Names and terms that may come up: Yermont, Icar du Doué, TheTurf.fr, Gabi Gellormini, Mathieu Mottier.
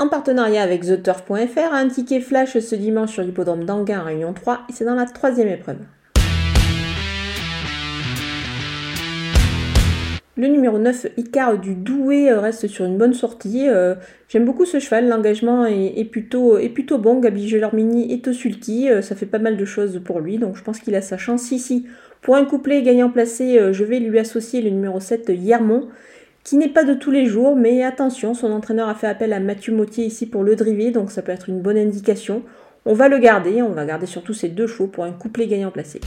en partenariat avec TheTurf.fr, un ticket flash ce dimanche sur l'hippodrome d'Anguin en Réunion 3 et c'est dans la 3e épreuve. Le numéro 9, Icar du Doué, reste sur une bonne sortie. J'aime beaucoup ce cheval, l'engagement est plutôt bon. Gabi Gellormini est au sulky, ça fait pas mal de choses pour lui, donc je pense qu'il a sa chance ici. Pour un couplet gagnant placé, je vais lui associer le numéro 7, Yermont, qui n'est pas de tous les jours, mais attention, son entraîneur a fait appel à Mathieu Mottier ici pour le driver, donc ça peut être une bonne indication. On va le garder surtout ces deux chevaux pour un couplet gagnant placé.